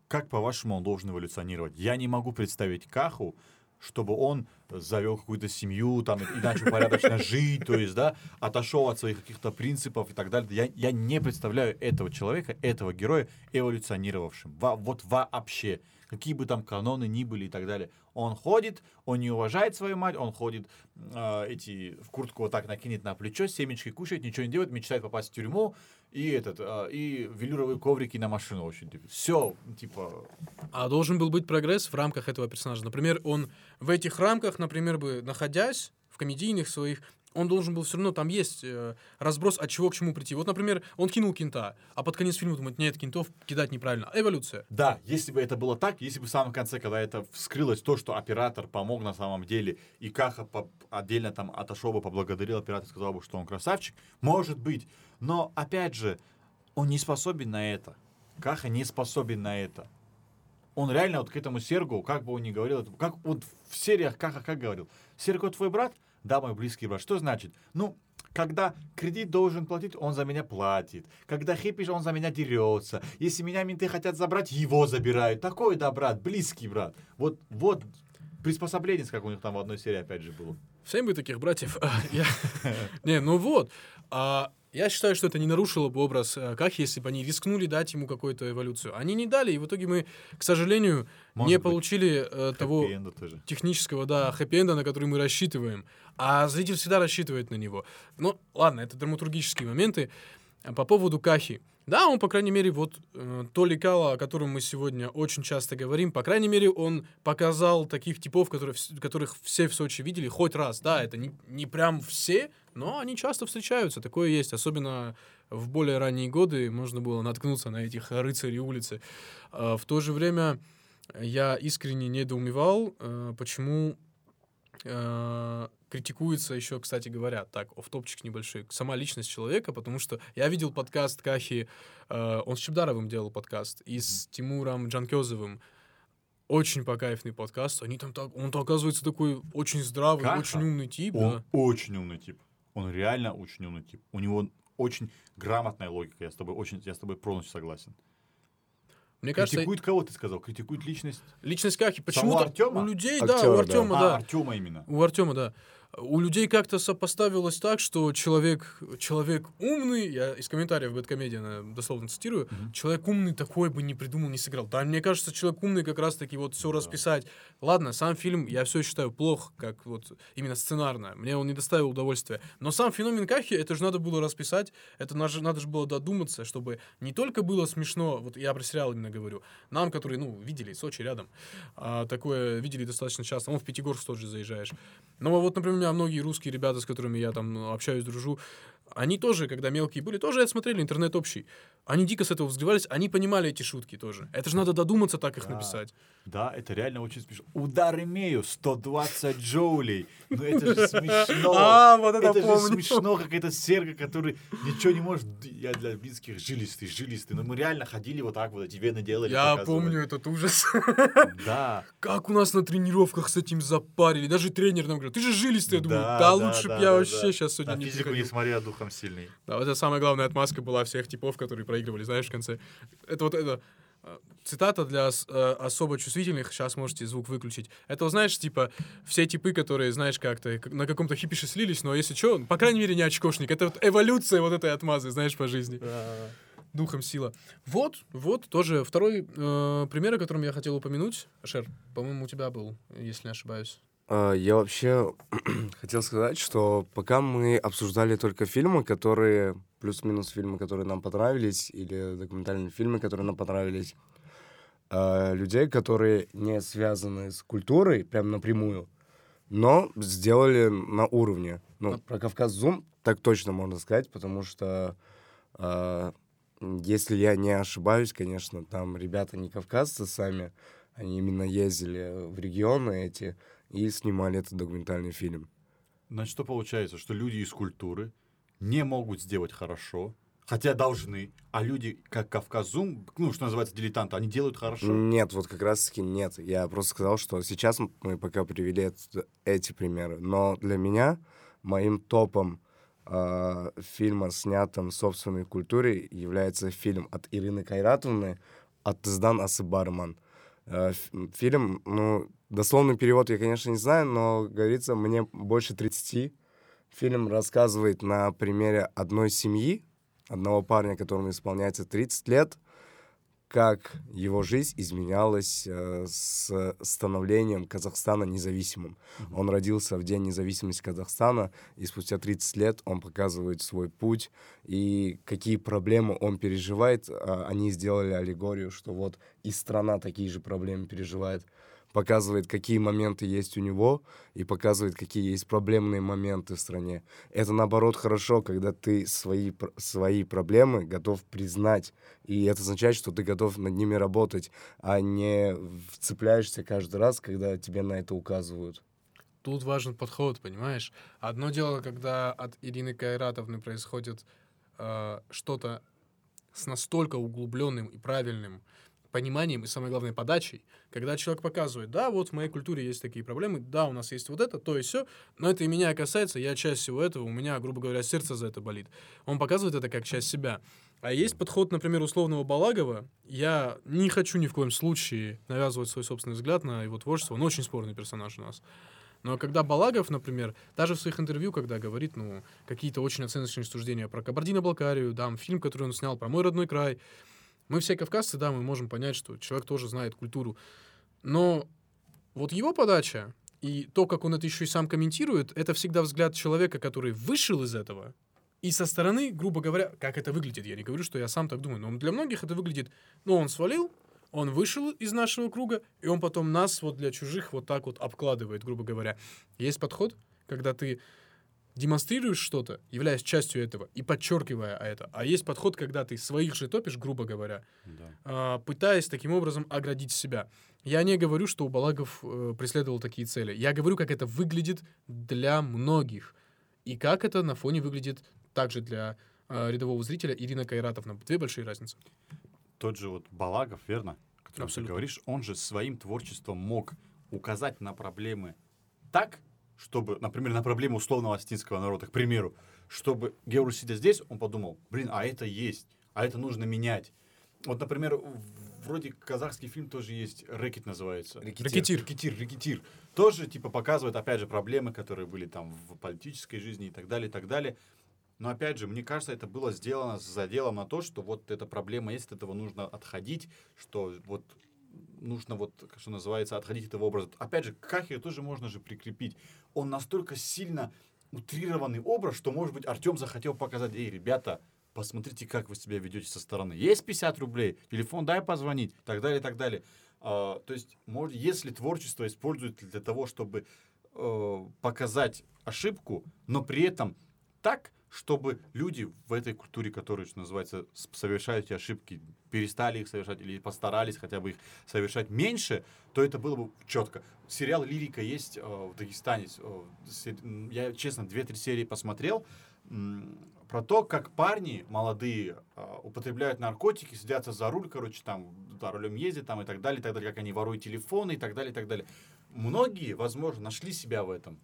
как, по-вашему, он должен эволюционировать? Я не могу представить Каху, чтобы он завел какую-то семью, там, и начал порядочно жить, то есть, да, отошел от своих каких-то принципов и так далее. Я, я не представляю этого человека, этого героя эволюционировавшим. Во, вот вообще. Какие бы там каноны ни были и так далее. Он ходит, он не уважает свою мать, он ходит, э, эти, в куртку вот так накинет на плечо, семечки кушает, ничего не делает, мечтает попасть в тюрьму, и этот, э, и велюровые коврики на машину очень любит. Все, типа... А должен был быть прогресс в рамках этого персонажа. Например, он в этих рамках, например, бы, находясь в комедийных своих... он должен был все равно, там есть э, разброс, от чего к чему прийти. Вот, например, он кинул кента, а под конец фильма думает, нет, кентов кидать неправильно. Эволюция. Да, если бы это было так, если бы в самом конце, когда это вскрылось, то, что оператор помог на самом деле, и Каха по- отдельно там отошел бы, поблагодарил оператора, сказал бы, что он красавчик, может быть. Но, опять же, он не способен на это. Каха не способен на это. Он реально вот к этому Сергу, как бы он ни говорил, как он в сериях Каха как говорил, Серго твой брат? Да, мой близкий брат. Что значит? Ну, когда кредит должен платить, он за меня платит. Когда хипиш, он за меня дерется. Если меня менты хотят забрать, его забирают. Такой, да, брат, близкий брат. Вот, вот приспособленец, как у них там в одной серии опять же было. Всем бы таких братьев. Не, ну вот. Я считаю, что это не нарушило бы образ Кахи, если бы они рискнули дать ему какую-то эволюцию. Они не дали, и в итоге мы, к сожалению, не получили того технического, да, хэппи-энда, на который мы рассчитываем. А зритель всегда рассчитывает на него. Ну, ладно, это драматургические моменты. по поводу Кахи. Да, он, по крайней мере, вот э, то лекало, о котором мы сегодня очень часто говорим, по крайней мере, он показал таких типов, которые, которых все в Сочи видели хоть раз. Да, это не, не прям все, но они часто встречаются. Такое есть, особенно в более ранние годы можно было наткнуться на этих рыцарей улицы. Э, в то же время я искренне недоумевал, э, почему... Э, критикуется еще, кстати говоря, так, офф-топчик небольшой, сама личность человека, потому что я видел подкаст Кахи, э, он с Чабдаровым делал подкаст, и с Тимуром Джанкёзовым. Очень покайфный подкаст. Они там так, он-то, оказывается, такой очень здравый, Каха, очень умный тип. Он да. очень умный тип. Он реально очень умный тип. У него очень грамотная логика. Я с тобой, очень, я с тобой полностью согласен. Мне критикует кажется, кого ты сказал? Критикует личность? Личность Кахи. Почему-то Артема? У людей, Актера, да, у Артема, да. да. А, Артема именно. У Артема, да. У людей как-то сопоставилось так, что человек, человек умный, я из комментариев Бэд Комедиана дословно цитирую, mm-hmm. человек умный такой бы не придумал, не сыграл. Да, мне кажется, человек умный как раз-таки вот все yeah. расписать. Ладно, сам фильм, я все считаю плох, как вот именно сценарно. Мне он не доставил удовольствия. Но сам феномен Кахи, это же надо было расписать, это надо, надо же было додуматься, чтобы не только было смешно, вот я про сериал именно говорю, нам, которые, ну, видели, Сочи рядом, а, такое видели достаточно часто. Ну, в Пятигорск тот же заезжаешь. Но вот, например, у меня многие русские ребята, с которыми я там общаюсь, дружу, они тоже, когда мелкие были, тоже это смотрели, интернет общий. Они дико с этого взгревались, они понимали эти шутки тоже. Это же надо додуматься так их да. написать. Да, это реально очень смешно. Удар имею, сто двадцать джоулей. Ну это же смешно. А, вот это, это же смешно, как эта серга, который ничего не может. Я для близких жилистый, жилистый. Но мы реально ходили вот так вот, эти вены делали. Я помню этот ужас. Да. Как у нас на тренировках с этим запарили. Даже тренер нам говорит, ты же жилистый. Я думаю, да, да лучше да, б я да, вообще да. сейчас сегодня на не приходил. Физику не смотри, а духом сильный. Да, вот это самая главная отмазка была всех типов, которые проигрывали, знаешь, в конце. Это вот это... Цитата для э, особо чувствительных. Сейчас можете звук выключить. Это, знаешь, типа, все типы, которые, знаешь, как-то на каком-то хипише слились, но если что, по крайней мере, не очкошник. Это вот эволюция вот этой отмазы, знаешь, по жизни. Да. Духом сила. Вот, вот, тоже второй э, пример, о котором я хотел упомянуть. Шер, по-моему, у тебя был, если не ошибаюсь. Я вообще хотел сказать, что пока мы обсуждали только фильмы, которые... Плюс-минус фильмы, которые нам понравились, или документальные фильмы, которые нам понравились, э, людей, которые не связаны с культурой, прям напрямую, но сделали на уровне. Ну, а... про «Кавказ. Зум» так точно можно сказать, потому что, э, если я не ошибаюсь, конечно, там ребята не кавказцы сами, они именно ездили в регионы эти, и снимали этот документальный фильм. Значит, что получается? Что люди из культуры не могут сделать хорошо, хотя должны, а люди, как «Кавказум», ну, что называется, дилетанты, они делают хорошо? Нет, вот как раз-таки нет. Я просто сказал, что сейчас мы пока привели это, эти примеры. Но для меня моим топом э, фильма, снятым в собственной культуре, является фильм от Ирины Кайратовны «Атыздан Асыбарман». Э, фильм, ну, дословный перевод я, конечно, не знаю, но, говорится, мне больше тридцати. Фильм рассказывает на примере одной семьи, одного парня, которому исполняется тридцать лет, как его жизнь изменялась э, с становлением Казахстана независимым. Mm-hmm. Он родился в День независимости Казахстана, и спустя тридцать лет он показывает свой путь, и какие проблемы он переживает. Э, они сделали аллегорию, что вот и страна такие же проблемы переживает. Показывает, какие моменты есть у него, и показывает, какие есть проблемные моменты в стране. Это, наоборот, хорошо, когда ты свои, свои проблемы готов признать. И это означает, что ты готов над ними работать, а не вцепляешься каждый раз, когда тебе на это указывают. Тут важен подход, понимаешь? Одно дело, когда от Ирины Кайратовны происходит э, что-то с настолько углубленным и правильным пониманием и, самое главное, подачей, когда человек показывает, да, вот в моей культуре есть такие проблемы, да, у нас есть вот это, то и сё, но это и меня касается, я часть всего этого, у меня, грубо говоря, сердце за это болит. Он показывает это как часть себя. А есть подход, например, условного Балагова. Я не хочу ни в коем случае навязывать свой собственный взгляд на его творчество, он очень спорный персонаж у нас. Но когда Балагов, например, даже в своих интервью, когда говорит, ну, какие-то очень оценочные суждения про Кабардино-Балкарию, да, фильм, который он снял про «Мой родной край», мы все кавказцы, да, мы можем понять, что человек тоже знает культуру. Но вот его подача и то, как он это еще и сам комментирует, это всегда взгляд человека, который вышел из этого И со стороны, грубо говоря, как это выглядит, я не говорю, что я сам так думаю, но для многих это выглядит, ну, он свалил, он вышел из нашего круга, и он потом нас вот для чужих вот так вот обкладывает, грубо говоря. Есть подход, когда ты демонстрируешь что-то, являясь частью этого и подчеркивая это. А есть подход, когда ты своих же топишь, грубо говоря, да. пытаясь таким образом оградить себя. Я не говорю, что у Балагов э, преследовал такие цели. Я говорю, как это выглядит для многих. И как это на фоне выглядит также для э, рядового зрителя. Ирина Кайратовна. Две большие разницы. Тот же вот Балагов, верно? О котором ты говоришь, он же своим творчеством мог указать на проблемы так, чтобы, например, на проблему условного остинского народа, к примеру, чтобы Георг, сидя здесь, он подумал, блин, а это есть, а это нужно менять. Вот, например, вроде казахский фильм тоже есть, «Рэкет» называется. Рэкетир. Рэкетир, Рэкетир. Тоже, типа, показывает, опять же, проблемы, которые были там в политической жизни и так далее, и так далее. Но, опять же, мне кажется, это было сделано с заделом на то, что вот эта проблема есть, от этого нужно отходить, что вот... нужно вот, что называется, отходить от этого образа. Опять же, к Кахе тоже можно же прикрепить. Он настолько сильно утрированный образ, что, может быть, Артем захотел показать, эй, ребята, посмотрите, как вы себя ведете со стороны. Есть пятьдесят рублей, телефон дай позвонить, и так далее, и так далее. А, то есть, может, если творчество используют для того, чтобы э, показать ошибку, но при этом так, чтобы люди в этой культуре, которые, что называется, совершают эти ошибки, перестали их совершать или постарались хотя бы их совершать меньше, то это было бы четко. Сериал «Лирика» есть э, в Дагестане. Я, честно, две-три серии посмотрел м- про то, как парни молодые э, употребляют наркотики, садятся за руль, короче, там, за рулем ездят там, и так далее, и так далее, как они воруют телефоны и так далее, и так далее. Многие, возможно, нашли себя в этом.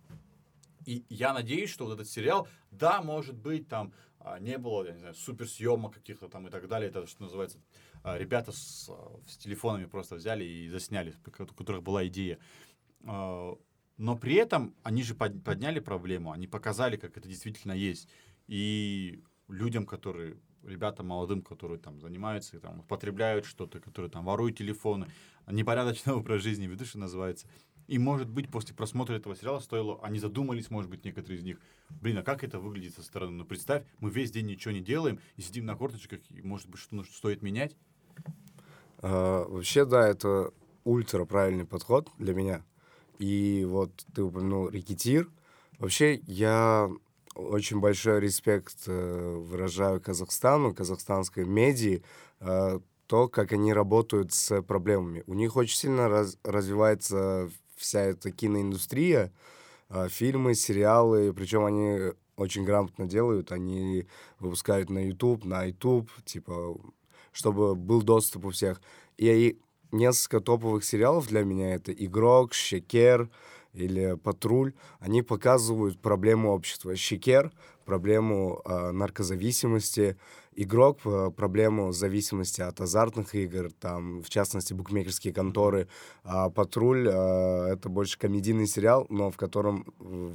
И я надеюсь, что вот этот сериал, да, может быть, там не было, я не знаю, суперсъемок каких-то там и так далее. Это, что называется, ребята с, с телефонами просто взяли и засняли, у которых была идея. Но при этом они же подняли проблему, они показали, как это действительно есть. И людям, которые, ребятам молодым, которые там занимаются, там, употребляют что-то, которые там воруют телефоны, непорядочный образ жизни ведут, что называется. И, может быть, после просмотра этого сериала стоило... Они задумались, может быть, некоторые из них. Блин, а как это выглядит со стороны? Ну, представь, мы весь день ничего не делаем и сидим на корточках, и, может быть, что-то стоит менять? А, вообще, да, это ультра правильный подход для меня. И вот ты упомянул «Рэкетир». Вообще, я очень большой респект выражаю Казахстану, казахстанской медии, то, как они работают с проблемами. У них очень сильно раз- развивается... вся эта киноиндустрия, фильмы, сериалы, причем они очень грамотно делают, они выпускают на YouTube, на iTube, типа, чтобы был доступ у всех. И несколько топовых сериалов для меня — это «Игрок», «Шекер» или «Патруль», они показывают проблему общества. «Шекер» — проблему э, наркозависимости, «Игрок» — проблему зависимости от азартных игр, там, в частности, букмекерские конторы. А «Патруль» э, — это больше комедийный сериал, но в котором э,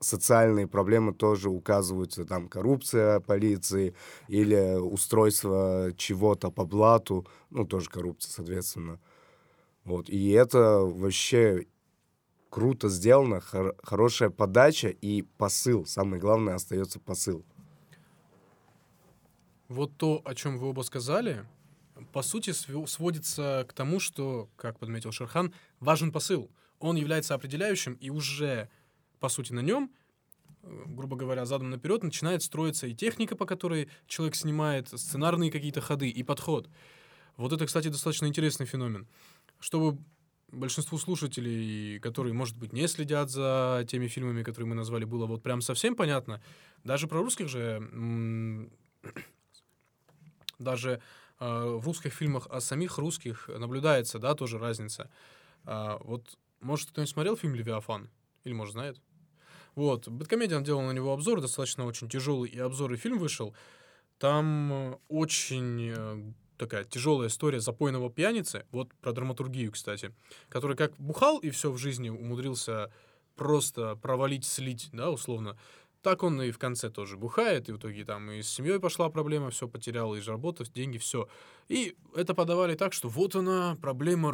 социальные проблемы тоже указываются, там, коррупция полиции или устройство чего-то по блату, ну, тоже коррупция, соответственно. Вот, и это вообще... круто сделано, хор- хорошая подача и посыл. Самое главное, остается посыл. Вот то, о чем вы оба сказали, по сути, сводится к тому, что, как подметил Шерхан, важен посыл. Он является определяющим, и уже, по сути, на нем, грубо говоря, задом наперед, начинает строиться и техника, по которой человек снимает, сценарные какие-то ходы и подход. Вот это, кстати, достаточно интересный феномен. Чтобы... большинству слушателей, которые, может быть, не следят за теми фильмами, которые мы назвали, было вот прям совсем понятно. Даже про русских же... М- даже э, в русских фильмах о самих русских наблюдается, да, тоже разница. А, вот, может, кто-нибудь смотрел фильм «Левиафан»? Или, может, знает? Вот. Бэд Комедиан делал на него обзор, достаточно очень тяжелый и обзор, и фильм вышел. Там очень... Э, такая тяжелая история запойного пьяницы, вот про драматургию, кстати, который как бухал и все в жизни умудрился просто провалить, слить, да, условно, так он и в конце тоже бухает, и в итоге там и с семьей пошла проблема, все потерял, и же работа, деньги, все. И это подавали так, что вот она, проблема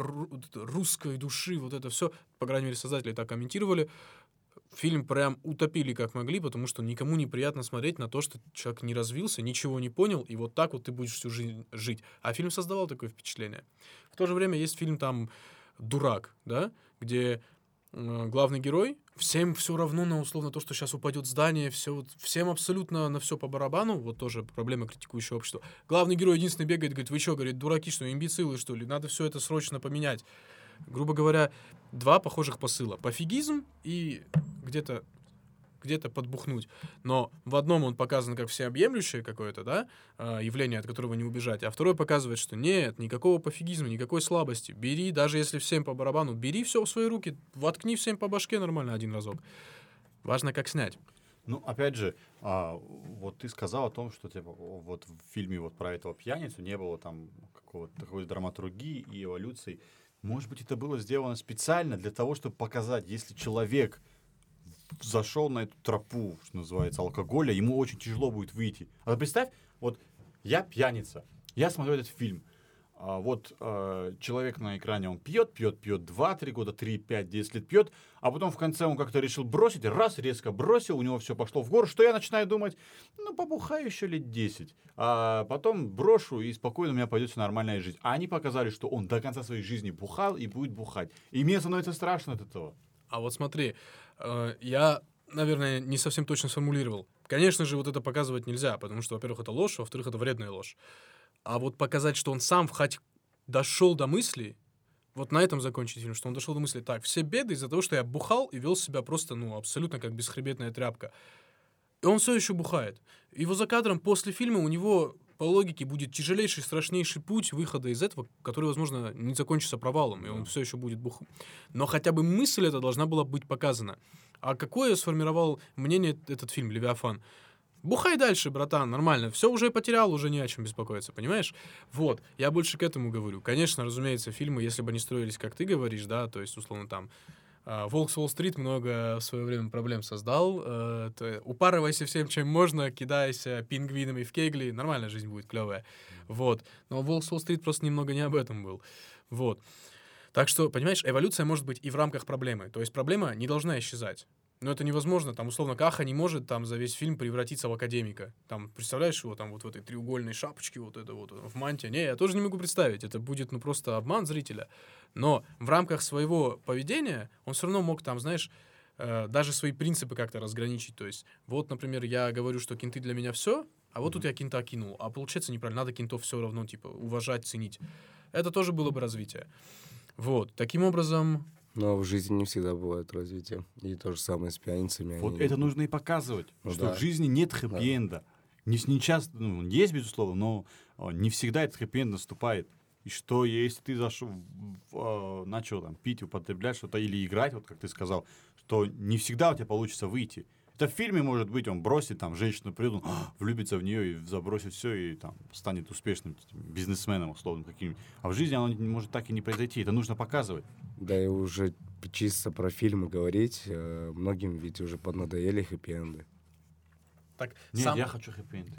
русской души, вот это все, по крайней мере, создатели так комментировали. фильм прям утопили как могли, потому что никому неприятно смотреть на то, что человек не развился, ничего не понял, и вот так вот ты будешь всю жизнь жить. А фильм создавал такое впечатление. В то же время есть фильм там «Дурак», да, где э, главный герой, всем все равно на условно то, что сейчас упадет здание, все, вот, всем абсолютно на все по барабану, вот тоже проблема критикующего общества. Главный герой единственный бегает, говорит, вы что, говорит, дураки, что, имбецилы, что ли, надо все это срочно поменять. Грубо говоря, два похожих посыла. Пофигизм и где-то, где-то подбухнуть. Но в одном он показан как всеобъемлющее какое-то, да, явление, от которого не убежать, а второй показывает, что нет, никакого пофигизма, никакой слабости. Бери, даже если всем по барабану, бери все в свои руки, воткни всем по башке нормально один разок. Важно, как снять. Ну, опять же, а, вот ты сказал о том, что типа, вот в фильме вот про этого пьяницу не было там какого-то такой драматургии и эволюции. Может быть, это было сделано специально для того, чтобы показать, если человек зашел на эту тропу, что называется, алкоголя, ему очень тяжело будет выйти. А представь, вот я пьяница, я смотрю этот фильм. А вот а, человек на экране, он пьет, пьет, пьет два-три года, три, пять, десять лет пьет, а потом в конце он как-то решил бросить, раз, резко бросил, у него все пошло в гору, что я начинаю думать, ну, побухаю еще лет десять, а потом брошу, и спокойно у меня пойдет все нормальная жизнь. А они показали, что он до конца своей жизни бухал и будет бухать. И мне становится страшно от этого. А вот смотри, я, наверное, не совсем точно сформулировал. Конечно же, вот это показывать нельзя, потому что, во-первых, это ложь, во-вторых, это вредная ложь. А вот показать, что он сам хоть дошел до мысли, вот на этом закончить фильм, что он дошел до мысли, так, все беды из-за того, что я бухал и вел себя просто, ну, абсолютно как бесхребетная тряпка. И он все еще бухает. Его за кадром после фильма у него, по логике, будет тяжелейший, страшнейший путь выхода из этого, который, возможно, не закончится провалом, и он все еще будет бухать. Но хотя бы мысль эта должна была быть показана. А какое сформировал мнение этот фильм «Левиафан»? Бухай дальше, братан, нормально. Все уже потерял, уже не о чем беспокоиться, понимаешь? Вот, я больше к этому говорю. Конечно, разумеется, фильмы, если бы они строились, как ты говоришь, да, то есть, условно, там, «Волк с Уолл-стрит» много в свое время проблем создал. Э, упарывайся всем, чем можно, кидайся пингвинами в кегли, нормальная жизнь будет клевая. Вот. Но «Волк с Уолл-стрит» просто немного не об этом был. Вот. Так что, понимаешь, эволюция может быть и в рамках проблемы. То есть проблема не должна исчезать. Но это невозможно. Там, условно, Каха не может там за весь фильм превратиться в академика. Там, представляешь его там вот в этой треугольной шапочке, вот это вот, в мантии? Не, я тоже не могу представить. Это будет, ну, просто обман зрителя. Но в рамках своего поведения он все равно мог там, знаешь, э, даже свои принципы как-то разграничить. То есть, вот, например, я говорю, что кенты для меня все, а вот mm-hmm. тут я кента кинул. А получается неправильно. Надо кентов все равно, типа, уважать, ценить. Это тоже было бы развитие. Вот. Таким образом... Но в жизни не всегда бывает развитие. И то же самое с пьяницами. Вот они... это нужно и показывать, ну, что да. в жизни нет хэппи-энда. Да. Не, не часто, ну, есть, безусловно, но не всегда этот хэппи-энд наступает. И что, если ты зашел, э, начал там, пить, употреблять что-то или играть, вот как ты сказал, что не всегда у тебя получится выйти. Это в фильме, может быть, он бросит, там, женщину придут, влюбится в нее и забросит все, и там станет успешным бизнесменом, условно, каким-нибудь. А в жизни оно может так и не произойти. Это нужно показывать. Да, и уже чисто про фильмы говорить. Многим ведь уже поднадоели хэппи-энды. Так, Нет, сам... я хочу хэппи-энд.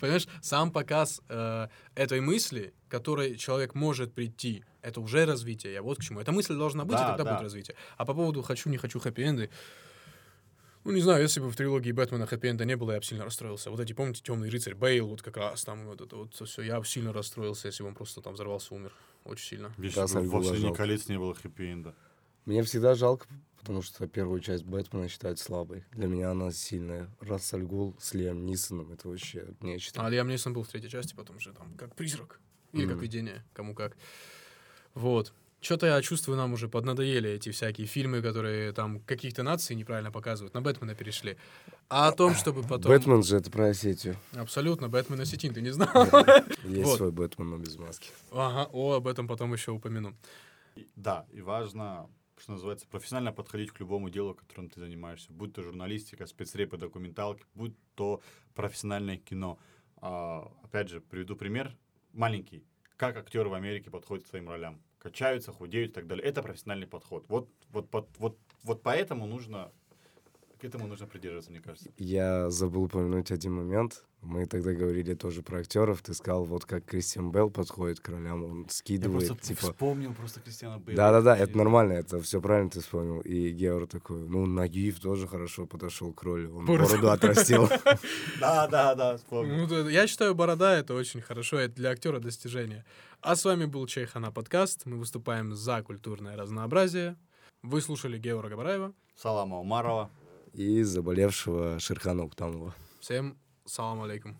Понимаешь, сам показ э, этой мысли, к которой человек может прийти, это уже развитие. Я вот к чему. Эта мысль должна быть, да, и тогда да. будет развитие. А по поводу «хочу, не хочу хэппи-энды», ну, не знаю, если бы в трилогии Бэтмена хэппи-энда не было, я бы сильно расстроился. Вот эти, помните, «Темный рыцарь», Бейл, вот как раз там вот это вот все. Я бы сильно расстроился, если бы он просто там взорвался, умер. Очень сильно. Если да, бы в «Властелине колец» не было хэппи-энда. Мне всегда жалко, потому что первую часть Бэтмена считают слабой. Для меня она сильная. Раз Аль Гул с Лиам Нисоном, это вообще нечто. А Лиам Нисон был в третьей части, потом же там как призрак. Или mm-hmm. как видение, кому как. Вот. Что-то я чувствую, нам уже поднадоели эти всякие фильмы, которые там каких-то наций неправильно показывают. На Бэтмена перешли. А о том, чтобы потом... Бэтмен же это про Осетию. Абсолютно. Бэтмен осетин, ты не знал? Да. Есть вот. Свой Бэтмен, но без маски. Ага. О, об этом потом еще упомяну. И, да, и важно, что называется, профессионально подходить к любому делу, которым ты занимаешься. Будь то журналистика, спецрепы, документалки, будь то профессиональное кино. А, опять же, приведу пример маленький. Как актеры в Америке подходят к своим ролям. Качаются, худеют и так далее. Это профессиональный подход. Вот, вот, вот, вот, вот поэтому нужно К этому нужно придерживаться, мне кажется. Я забыл упомянуть один момент. Мы тогда говорили тоже про актеров. Ты сказал, вот как Кристиан Бейл подходит к ролям, он скидывает. Я просто типа... вспомнил просто Кристиана Бейла. Да-да-да, это нормально, это все правильно ты вспомнил. И Геор такой, ну, Нагиев тоже хорошо подошел к роли. Он бороду, бороду отрастил. Да-да-да, вспомнил. Я считаю, борода — это очень хорошо, это для актера достижение. А с вами был Чайхана подкаст. Мы выступаем за культурное разнообразие. Вы слушали Георга Габараева, Салама Умарова и заболевшего Шерхана Уктамова. Всем салам алейкум.